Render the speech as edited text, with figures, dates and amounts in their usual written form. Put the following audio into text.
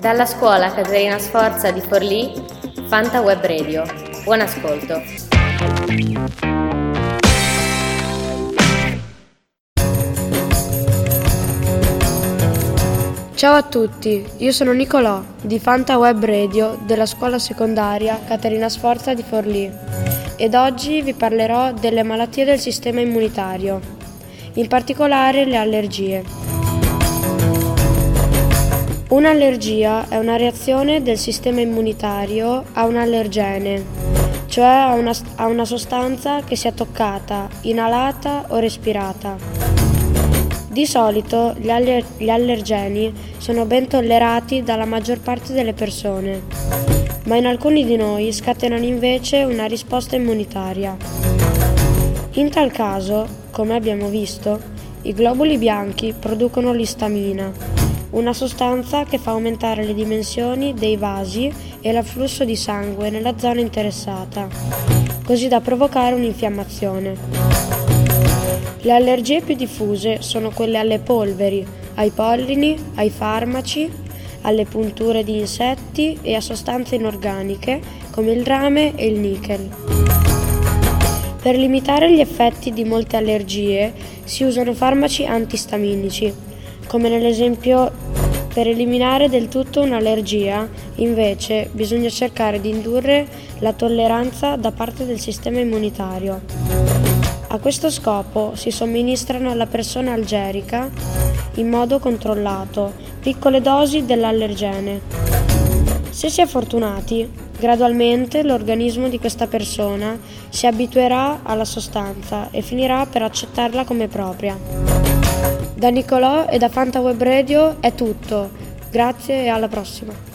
Dalla scuola Caterina Sforza di Forlì, Fanta Web Radio. Buon ascolto. Ciao a tutti, io sono Nicolò di Fanta Web Radio della scuola secondaria Caterina Sforza di Forlì ed oggi vi parlerò delle malattie del sistema immunitario, in particolare le allergie. Un'allergia è una reazione del sistema immunitario a un allergene, cioè a una sostanza che sia toccata, inalata o respirata. Di solito gli allergeni sono ben tollerati dalla maggior parte delle persone, ma in alcuni di noi scatenano invece una risposta immunitaria. In tal caso, come abbiamo visto, i globuli bianchi producono l'istamina, una sostanza che fa aumentare le dimensioni dei vasi e l'afflusso di sangue nella zona interessata, così da provocare un'infiammazione. Le allergie più diffuse sono quelle alle polveri, ai pollini, ai farmaci, alle punture di insetti e a sostanze inorganiche come il rame e il nichel. Per limitare gli effetti di molte allergie si usano farmaci antistaminici, come nell'esempio per eliminare del tutto un'allergia, invece bisogna cercare di indurre la tolleranza da parte del sistema immunitario. A questo scopo si somministrano alla persona allergica, in modo controllato, piccole dosi dell'allergene. Se si è fortunati, gradualmente l'organismo di questa persona si abituerà alla sostanza e finirà per accettarla come propria. Da Nicolò e da Fanta Web Radio è tutto, grazie e alla prossima.